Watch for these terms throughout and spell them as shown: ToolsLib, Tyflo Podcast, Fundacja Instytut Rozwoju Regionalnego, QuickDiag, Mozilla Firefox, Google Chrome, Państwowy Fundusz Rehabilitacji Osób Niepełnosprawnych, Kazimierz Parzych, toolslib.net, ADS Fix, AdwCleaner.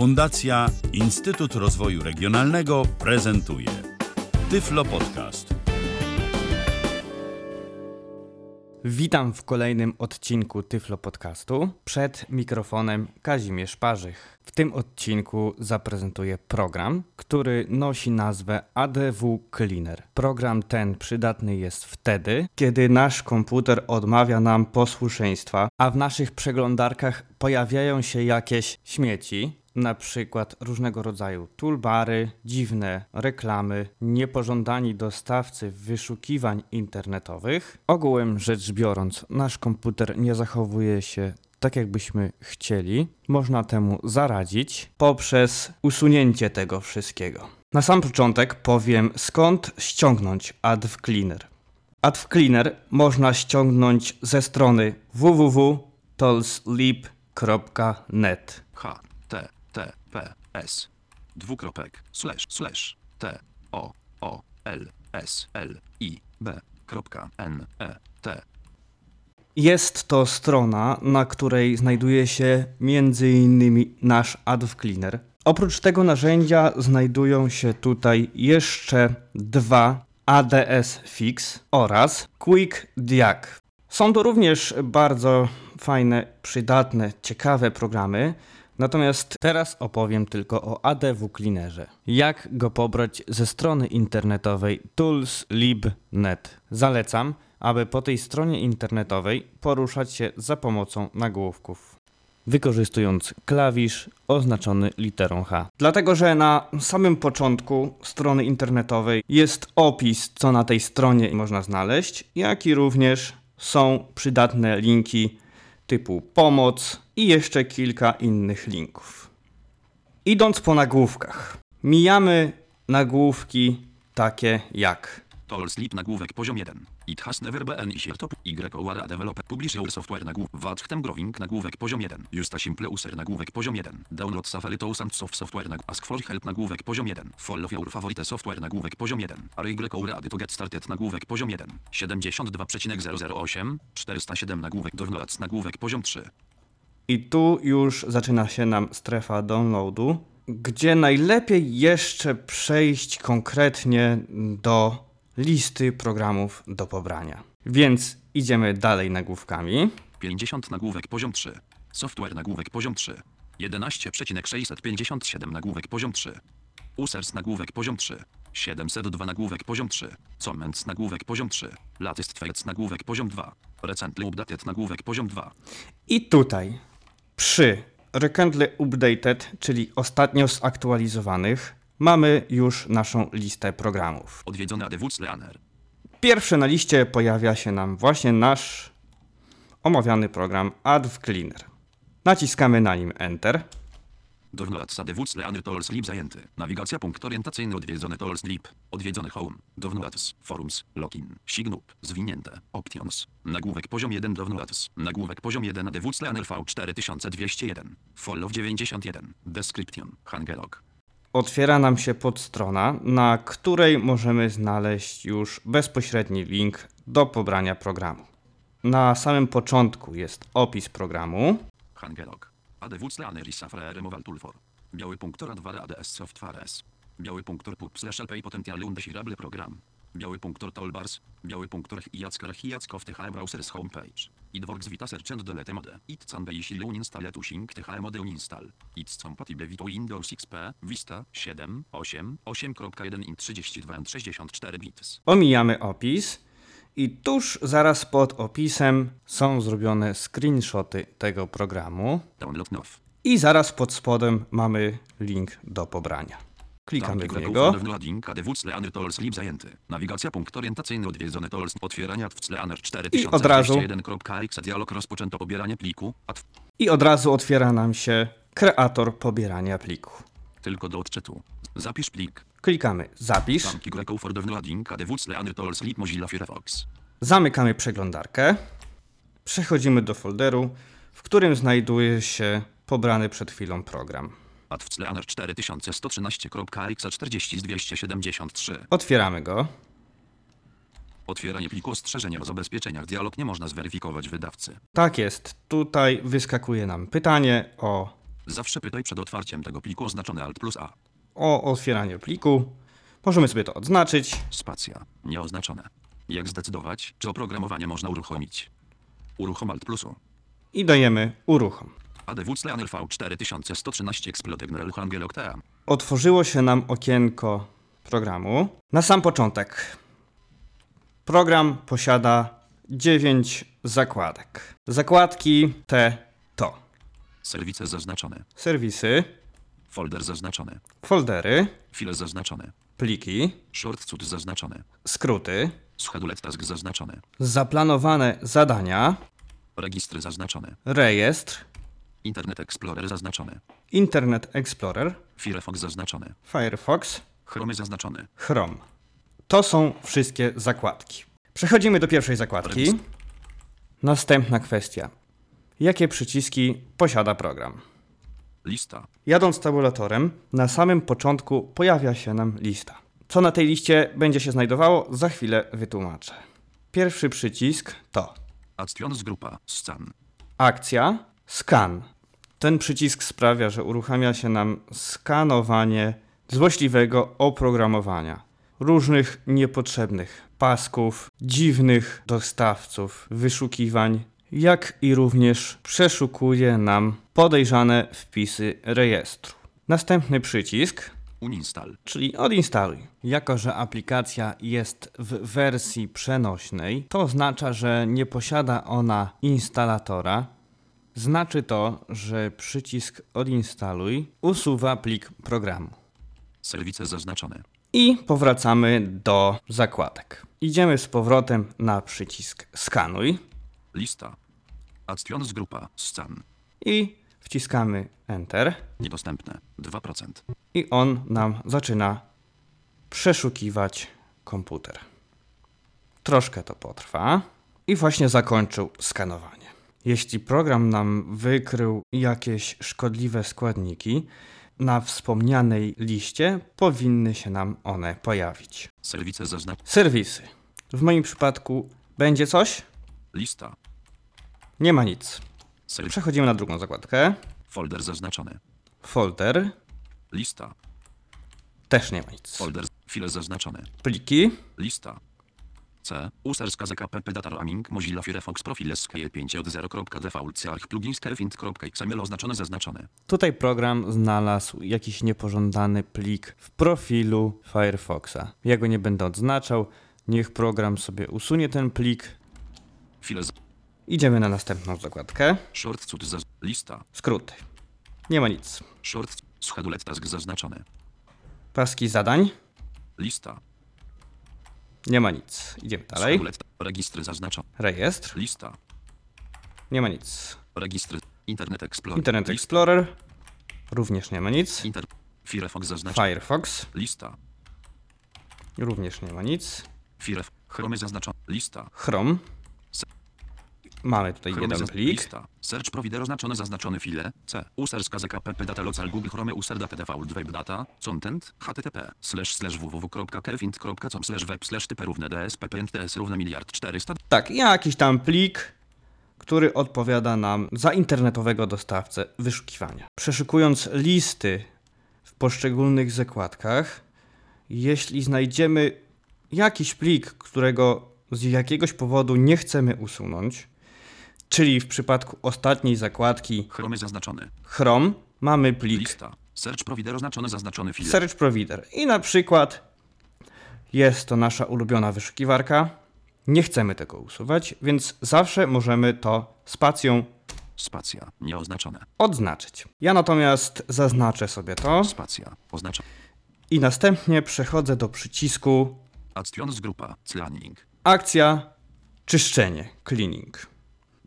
Fundacja Instytut Rozwoju Regionalnego prezentuje Tyflo Podcast. Witam w kolejnym odcinku Tyflo Podcastu. Przed mikrofonem Kazimierz Parzych. W tym odcinku zaprezentuję program, który nosi nazwę AdwCleaner. Program ten przydatny jest wtedy, kiedy nasz komputer odmawia nam posłuszeństwa, a w naszych przeglądarkach pojawiają się jakieś śmieci, na przykład różnego rodzaju toolbary, dziwne reklamy, niepożądani dostawcy wyszukiwań internetowych. Ogółem rzecz biorąc, nasz komputer nie zachowuje się tak, jakbyśmy chcieli. Można temu zaradzić poprzez usunięcie tego wszystkiego. Na sam początek powiem, skąd ściągnąć AdwCleaner. AdwCleaner można ściągnąć ze strony www.toolslib.net. https://toolslib.net. Jest to strona, na której znajduje się m.in. nasz AdwCleaner. Oprócz tego narzędzia znajdują się tutaj jeszcze dwa ADS Fix oraz QuickDiag. Są to również bardzo fajne, przydatne, ciekawe programy. Natomiast teraz opowiem tylko o AdwCleanerze. Jak go pobrać ze strony internetowej ToolsLib.net. Zalecam, aby po tej stronie internetowej poruszać się za pomocą nagłówków, wykorzystując klawisz oznaczony literą H. Dlatego, że na samym początku strony internetowej jest opis, co na tej stronie można znaleźć, jak i również są przydatne linki typu pomoc i jeszcze kilka innych linków. Idąc po nagłówkach, mijamy nagłówki takie jak ToolsLib nagłówek poziom 1. It has never been issued to YOR developer publisher software nagłówek Watchtem growing nagłówek poziom 1. Just a simple user nagłówek poziom 1. Download Safari thousands of software nagłówek ask for help nagłówek poziom 1. Follow your favorite software nagłówek poziom 1. Are YOR ready to get started nagłówek poziom 1. 72,008 407 nagłówek downloads nagłówek poziom 3. I tu już zaczyna się nam strefa downloadu, gdzie najlepiej jeszcze przejść konkretnie do listy programów do pobrania. Więc idziemy dalej nagłówkami. 50 nagłówek poziom 3. Software nagłówek poziom 3. 11,657 nagłówek poziom 3. Users nagłówek poziom 3. 702 nagłówek poziom 3. Comments nagłówek poziom 3. Latest tweets nagłówek poziom 2. Recently updated nagłówek poziom 2. I tutaj przy recently updated, czyli ostatnio zaktualizowanych, mamy już naszą listę programów. Odwiedzony AdwCleaner. Pierwszy na liście pojawia się nam właśnie nasz omawiany program AdwCleaner. Naciskamy na nim Enter. Downloads AdwCleaner ToolsLib zajęty. Nawigacja punkt orientacyjny odwiedzony ToolsLib. Odwiedzony Home. Downloads. Forums. Login. Signup. Zwinięte. Options. Nagłówek poziom 1 Downloads. Nagłówek poziom 1 AdwCleaner V4201. Follow 91. Description. Hangelog. Otwiera nam się podstrona, na której możemy znaleźć już bezpośredni link do pobrania programu. Na samym początku jest opis programu. Hangelog. AdwCleaner is software removal tool for biały punktor adware ADS softwares. Biały punktor pub/lp potential undesirable program. Biały punktor toolbars. Biały punktor hiack of TH browsers homepage. It works vita search and delete mode. It's unbeisill uninstall using TH mode uninstall. It's compatible with Windows XP, Vista, 7, 8, 8.1 in 32 and 64 bits. Omijamy opis i tuż zaraz pod opisem są zrobione screenshoty tego programu. Download now. I zaraz pod spodem mamy link do pobrania. Klikamy w niego. Nawigacja punkt orientacyjny odwiedzony Tools otwierania AdwCleaner i od razu dialog rozpoczęto pobieranie pliku. I od razu otwiera nam się kreator pobierania pliku. Tylko do odczytu. Zapisz plik. Klikamy zapisz. Zamykamy przeglądarkę. Przechodzimy do folderu, w którym znajduje się pobrany przed chwilą program. AdwCleaner 4113.xa40273. Otwieramy go. Otwieranie pliku ostrzeżenia o zabezpieczeniach. Dialog nie można zweryfikować wydawcy. Tak jest. Tutaj wyskakuje nam pytanie o Zawsze pytaj przed otwarciem tego pliku oznaczone Alt+A. O otwieranie pliku. Możemy sobie to odznaczyć. Spacja. Nieoznaczone. Jak zdecydować, czy oprogramowanie można uruchomić? Uruchom Alt+U. I dajemy uruchom. AdwCleaner V4113 Explorer Hangel Octea. Otworzyło się nam okienko programu. Na sam początek. Program posiada 9 zakładek. Zakładki te to. Serwisy zaznaczone. Serwisy. Folder zaznaczony. Foldery. File zaznaczone. Pliki. Shortcut zaznaczone. Skróty. Schedule task zaznaczone. Zaplanowane zadania. Registry zaznaczone. Rejestr. Internet Explorer zaznaczony. Internet Explorer. Firefox zaznaczony. Firefox. Chrome zaznaczony. Chrome. To są wszystkie zakładki. Przechodzimy do pierwszej zakładki. Następna kwestia. Jakie przyciski posiada program? Lista. Jadąc tabulatorem, na samym początku pojawia się nam lista. Co na tej liście będzie się znajdowało, za chwilę wytłumaczę. Pierwszy przycisk to Akcja z grupa Scan. Akcja Scan. Ten przycisk sprawia, że uruchamia się nam skanowanie złośliwego oprogramowania. Różnych niepotrzebnych pasków, dziwnych dostawców, wyszukiwań, jak i również przeszukuje nam podejrzane wpisy rejestru. Następny przycisk, Uninstall, czyli odinstaluj. Jako że aplikacja jest w wersji przenośnej, to oznacza, że nie posiada ona instalatora. Znaczy to, że przycisk odinstaluj usuwa plik programu. Serwisy zaznaczone. I powracamy do zakładek. Idziemy z powrotem na przycisk Skanuj. Lista. Akcja z grupa Scan. I wciskamy Enter. Niedostępne 2%. I on nam zaczyna przeszukiwać komputer. Troszkę to potrwa. I właśnie zakończył skanowanie. Jeśli program nam wykrył jakieś szkodliwe składniki, na wspomnianej liście powinny się nam one pojawić. Serwisy zaznaczone. Serwisy. W moim przypadku będzie coś? Lista. Nie ma nic. Przechodzimy na drugą zakładkę. Folder zaznaczony. Folder. Lista. Też nie ma nic. Folder. File zaznaczone. Pliki. Lista. C. Users KZKP Data Roaming Mozilla Firefox Profile SKE5.0.default plugins kefint.xml oznaczone zaznaczone. Tutaj program znalazł jakiś niepożądany plik w profilu Firefoxa. Ja go nie będę odznaczał. Niech program sobie usunie ten plik. Idziemy na następną zakładkę. Shortcut lista. Skróty. Nie ma nic. Shortcut schedule task zaznaczone. Paski zadań. Lista. Nie ma nic. Idziemy dalej. Registry zaznaczone. Rejestr. Lista. Nie ma nic. Registry. Internet Explorer. Internet Explorer. Również nie ma nic. Firefox zaznaczone. Firefox. Lista. Również nie ma nic. Chrome zaznaczone. Lista. Chrome. Mamy tutaj Chrome jeden plik. Lista. Search provider oznaczone zaznaczony file. C. Users KZKP data local Google Chrome user data default web data. Content. http://www.kelvint.com/web/typ=dspp=miliard400. Tak, jakiś tam plik, który odpowiada nam za internetowego dostawcę wyszukiwania. Przeszukując listy w poszczególnych zakładkach, jeśli znajdziemy jakiś plik, którego z jakiegoś powodu nie chcemy usunąć, czyli w przypadku ostatniej zakładki Chrome zaznaczony. Chrome mamy plik. Lista. Search provider oznaczony zaznaczony file. Search provider. I na przykład jest to nasza ulubiona wyszukiwarka. Nie chcemy tego usuwać, więc zawsze możemy to spacją. Spacja nieoznaczone. Odznaczyć. Ja natomiast zaznaczę sobie to. Spacja oznaczona. I następnie przechodzę do przycisku Action z grupa Cleaning. Akcja czyszczenie, cleaning.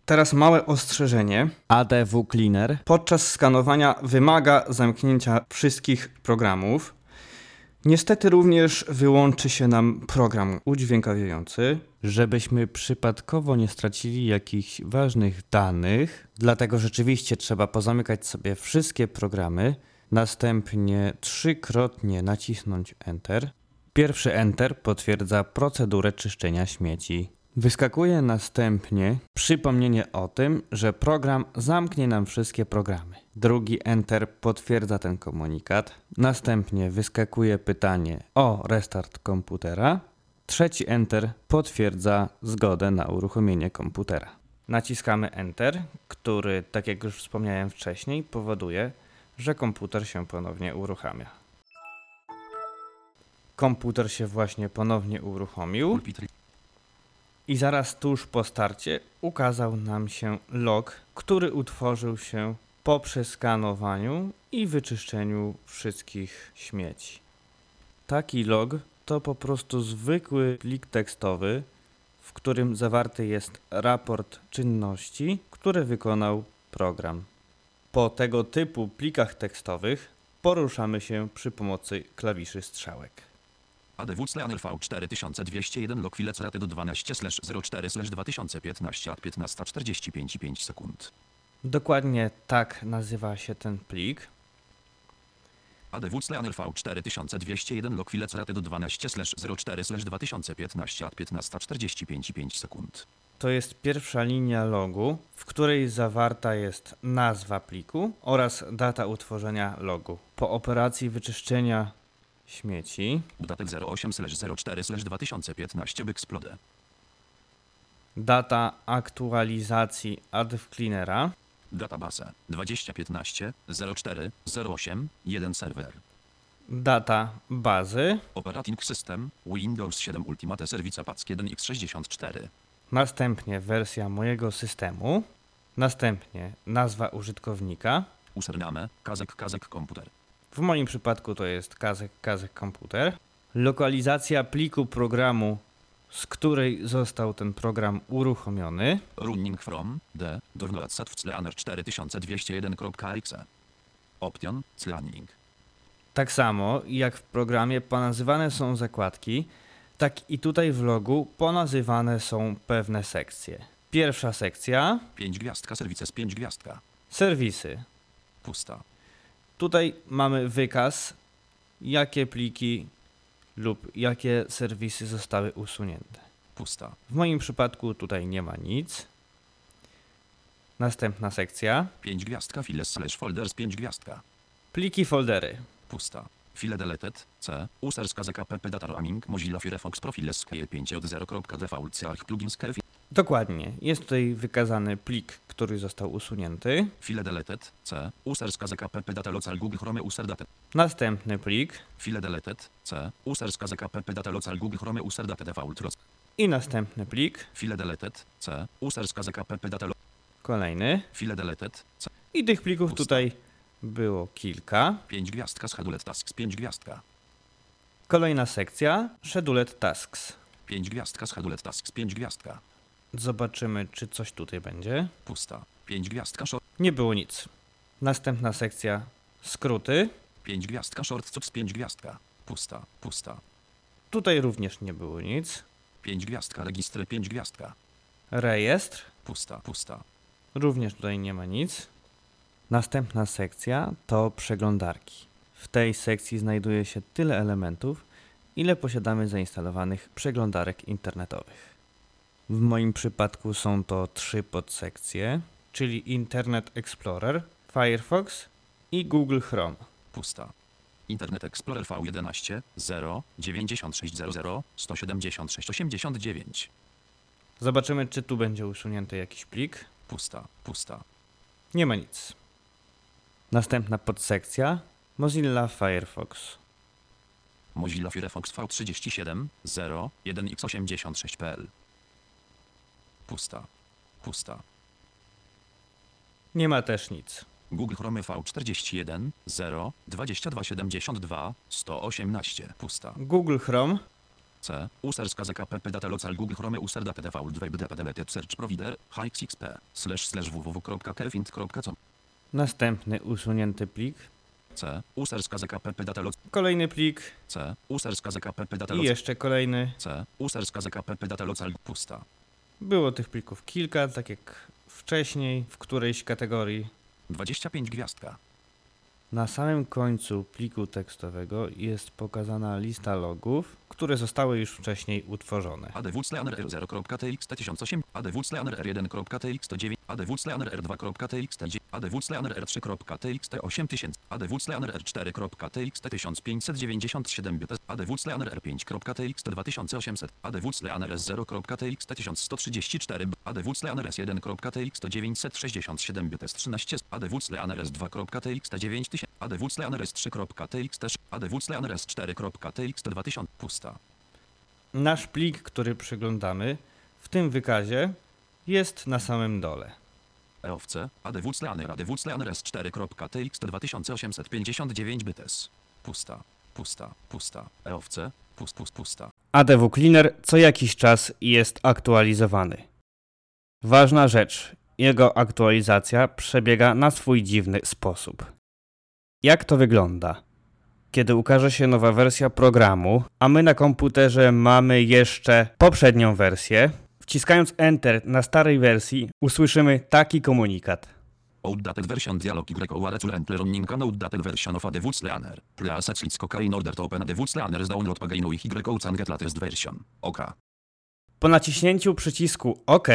Teraz małe ostrzeżenie. AdwCleaner podczas skanowania wymaga zamknięcia wszystkich programów. Niestety również wyłączy się nam program udźwiękawiający. Żebyśmy przypadkowo nie stracili jakichś ważnych danych. Dlatego rzeczywiście trzeba pozamykać sobie wszystkie programy. Następnie trzykrotnie nacisnąć Enter. Pierwszy Enter potwierdza procedurę czyszczenia śmieci. Wyskakuje następnie przypomnienie o tym, że program zamknie nam wszystkie programy. Drugi Enter potwierdza ten komunikat. Następnie wyskakuje pytanie o restart komputera. Trzeci Enter potwierdza zgodę na uruchomienie komputera. Naciskamy Enter, który, tak jak już wspomniałem wcześniej, powoduje, że komputer się ponownie uruchamia. Komputer się właśnie ponownie uruchomił. I zaraz tuż po starcie ukazał nam się log, który utworzył się po przeskanowaniu i wyczyszczeniu wszystkich śmieci. Taki log to po prostu zwykły plik tekstowy, w którym zawarty jest raport czynności, które wykonał program. Po tego typu plikach tekstowych poruszamy się przy pomocy klawiszy strzałek. ADWCleaner V4201 log file crated 12/04/2015 at 15:45,5 sekund. Dokładnie tak nazywa się ten plik. ADWCleaner V4201 log file crated 12/04/2015 at 15:45,5 sekund. To jest pierwsza linia logu, w której zawarta jest nazwa pliku oraz data utworzenia logu. Po operacji wyczyszczenia śmieci. Datek 08/04/2015 Byksplode. Data aktualizacji AdwCleanera. Database 2015-04-08-1 serwer. Data bazy. Operating System Windows 7 Ultimate Service Pack 1x64. Następnie wersja mojego systemu. Następnie nazwa użytkownika. Username Kazek komputer. W moim przypadku to jest Kazek komputer. Lokalizacja pliku programu, z której został ten program uruchomiony. Running from the dornoatsadwcleaner 4201.exe. Option cleaning. Tak samo jak w programie ponazywane są zakładki, tak i tutaj w logu ponazywane są pewne sekcje. Pierwsza sekcja. 5 gwiazdka, serwices 5 gwiazdka. Serwisy. Pusta. Tutaj mamy wykaz, jakie pliki lub jakie serwisy zostały usunięte. Pusta. W moim przypadku tutaj nie ma nic. Następna sekcja. 5 gwiazdka files slash folders 5 gwiazdka. Pliki foldery. Pusta. File deleted, c, users kzkpp data roaming mozilla firefox profiles scale 5 od 0.default plugins. Dokładnie, jest tutaj wykazany plik, który został usunięty. File deleted, c, users kzkpp data local google chrome user data. Następny plik. File deleted, c, users kzkpp data local google chrome user data default local. I następny plik. File deleted, c, users kzkpp data local. Kolejny. File deleted, c. I tych plików tutaj było kilka. 5 gwiazdka, scheduled tasks, 5 gwiazdka. Kolejna sekcja, scheduled tasks. 5 gwiazdka, scheduled tasks, 5 gwiazdka. Zobaczymy, czy coś tutaj będzie. Pusta. 5 gwiazdka, short. Nie było nic. Następna sekcja, skróty. 5 gwiazdka, shortcuts, 5 gwiazdka. Pusta, pusta. Tutaj również nie było nic. 5 gwiazdka, registry, 5 gwiazdka. Rejestr. Pusta, pusta. Również tutaj nie ma nic. Następna sekcja to przeglądarki. W tej sekcji znajduje się tyle elementów, ile posiadamy zainstalowanych przeglądarek internetowych. W moim przypadku są to 3 podsekcje, czyli Internet Explorer, Firefox i Google Chrome. Pusta. Internet Explorer V11 0 9600 176 89. Zobaczymy, czy tu będzie usunięty jakiś plik. Pusta, pusta. Nie ma nic. Następna podsekcja Mozilla Firefox. Mozilla Firefox V37.0.1x86.pl. Pusta. Pusta. Nie ma też nic. Google Chrome V41.0.2272.118. Pusta. Google Chrome. C. Users kzkpp data local Google Chrome user data default web deleted search provider hxp//www.kelvint.com. Następny usunięty plik. C. Users kzkpp data local. Kolejny plik. C. Users kzkpp data local. I jeszcze kolejny. C. Users kzkpp data local. Pusta. Było tych plików kilka, tak jak wcześniej, w którejś kategorii. 25 gwiazdka. Na samym końcu pliku tekstowego jest pokazana lista logów, które zostały już wcześniej utworzone. AdwCleaner R0.txt 1008, AdwCleaner R1.txt 9, AdwCleaner R2.txt, AdwCleaner R3.txt 8000, AdwCleaner R4.txt 1597, AdwCleaner R5.txt 2800, AdwCleaner S0.txt 1134, AdwCleaner S1.txt 967, BTS 13, AdwCleaner S2.txt 9000, AdwCleaner S3.txt, AdwCleaner S4.txt 2000, pusta. Nasz plik, który przeglądamy, w tym wykazie jest na samym dole. Eowce, AdwCleaner, AdwCleaner S4.txt 2859, BTS. Pusta, pusta, pusta, Eowce, pusta. AdwCleaner co jakiś czas jest aktualizowany. Ważna rzecz, jego aktualizacja przebiega na swój dziwny sposób. Jak to wygląda? Kiedy ukaże się nowa wersja programu, a my na komputerze mamy jeszcze poprzednią wersję, wciskając Enter na starej wersji usłyszymy taki komunikat. Outdated version dialog YOR current running an outdated version of AdwCleaner. Please click OK in order to open AdwCleaner's download pagina with YOR and get latest version. OK. Po naciśnięciu przycisku OK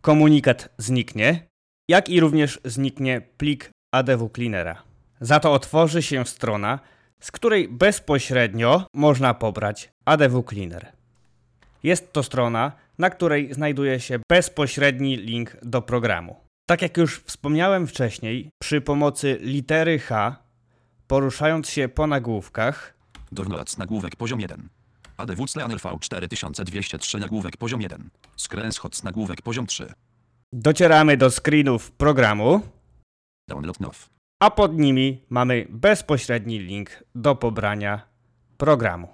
komunikat zniknie, jak i również zniknie plik AdwCleanera. Za to otworzy się strona, z której bezpośrednio można pobrać AdwCleaner. Jest to strona, na której znajduje się bezpośredni link do programu. Tak jak już wspomniałem wcześniej, przy pomocy litery H, poruszając się po nagłówkach, Downloads nagłówek poziom 1, AdwCleaner V4203 nagłówek poziom 1, Screenshots nagłówek poziom 3. Docieramy do screenów programu, Download now. A pod nimi mamy bezpośredni link do pobrania programu.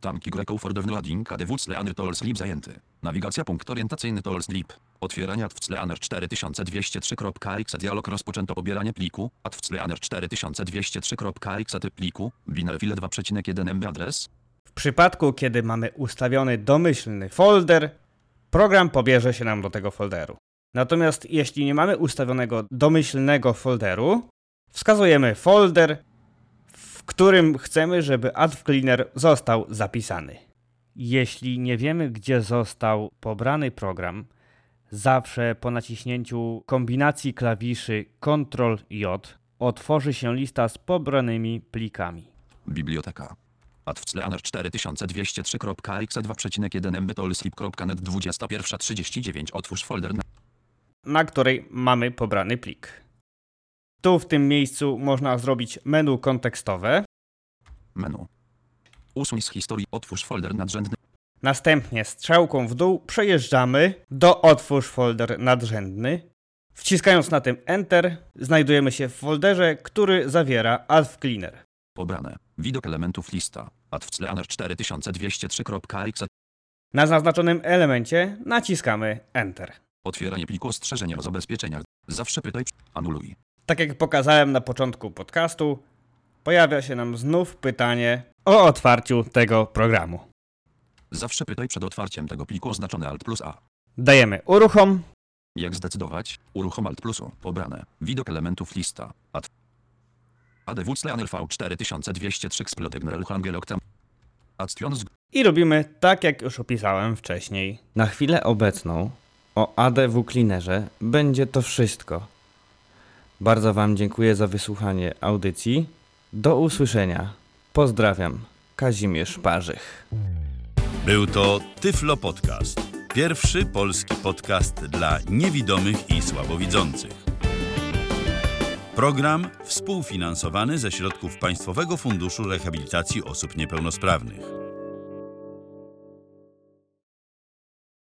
Tam Greco for downloading AdwCleaner ToolsLib zajęty. Nawigacja punkt orientacyjny ToolsLib. Otwieranie AdwCleaner 4203.exe dialog rozpoczęto pobieranie pliku AdwCleaner 4203.exe pliku binarfile 2,1 MB adres. W przypadku kiedy mamy ustawiony domyślny folder, program pobierze się nam do tego folderu. Natomiast jeśli nie mamy ustawionego domyślnego folderu, wskazujemy folder, w którym chcemy, żeby AdwCleaner został zapisany. Jeśli nie wiemy, gdzie został pobrany program, zawsze po naciśnięciu kombinacji klawiszy Ctrl+J otworzy się lista z pobranymi plikami. Biblioteka. AdwCleaner 4203.exe 2,1 MB toolslib.net 21:39 otwórz folder na której mamy pobrany plik. Tu w tym miejscu można zrobić menu kontekstowe. Menu. Usuń z historii, otwórz folder nadrzędny. Następnie strzałką w dół przejeżdżamy do otwórz folder nadrzędny. Wciskając na tym Enter znajdujemy się w folderze, który zawiera AdwCleaner. Pobrane. Widok elementów lista. AdwCleaner 4203.exe. Na zaznaczonym elemencie naciskamy Enter. Otwieranie pliku ostrzeżenia o zabezpieczeniach. Zawsze pytaj, anuluj. Tak jak pokazałem na początku podcastu, pojawia się nam znów pytanie o otwarciu tego programu. Zawsze pytaj przed otwarciem tego pliku oznaczone Alt+A. Dajemy uruchom. Jak zdecydować? Uruchom Alt+U. Pobrane. Widok elementów lista. AdwCleaner V4203 Splodegner Hangeloktem. I robimy tak jak już opisałem wcześniej. Na chwilę obecną o AdwCleanerze będzie to wszystko. Bardzo Wam dziękuję za wysłuchanie audycji. Do usłyszenia. Pozdrawiam. Kazimierz Parzych. Był to Tyflo Podcast. Pierwszy polski podcast dla niewidomych i słabowidzących. Program współfinansowany ze środków Państwowego Funduszu Rehabilitacji Osób Niepełnosprawnych.